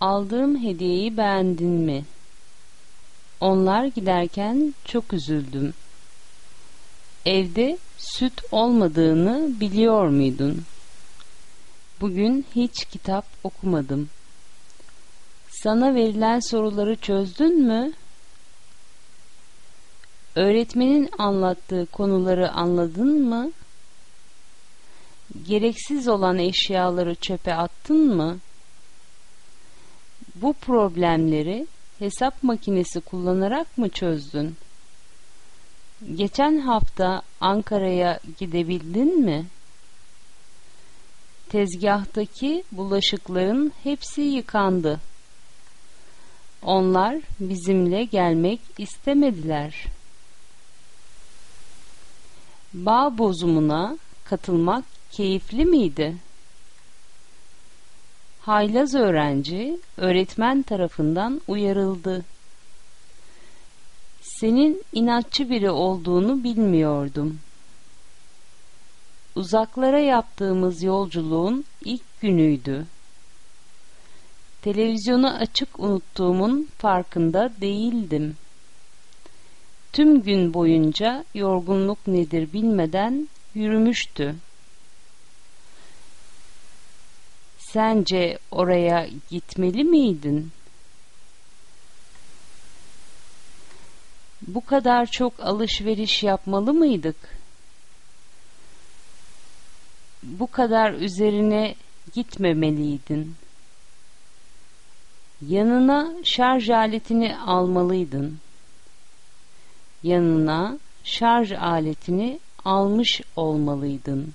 aldığım hediyeyi beğendin mi? Onlar giderken çok üzüldüm. Evde süt olmadığını biliyor muydun? Bugün hiç kitap okumadım. Sana verilen soruları çözdün mü? Öğretmenin anlattığı konuları anladın mı? Gereksiz olan eşyaları çöpe attın mı? Bu problemleri hesap makinesi kullanarak mı çözdün? Geçen hafta Ankara'ya gidebildin mi? Tezgahtaki bulaşıkların hepsi yıkandı. Onlar bizimle gelmek istemediler. Bağ bozumuna katılmak keyifli miydi? Haylaz öğrenci öğretmen tarafından uyarıldı. Senin inatçı biri olduğunu bilmiyordum. Uzaklara yaptığımız yolculuğun ilk günüydü. Televizyonu açık unuttuğumun farkında değildim. Tüm gün boyunca yorgunluk nedir bilmeden yürümüştü. Sence oraya gitmeli miydin? Bu kadar çok alışveriş yapmalı mıydık? Bu kadar üzerine gitmemeliydin. Yanına şarj aletini almalıydın. Yanına şarj aletini almış olmalıydın.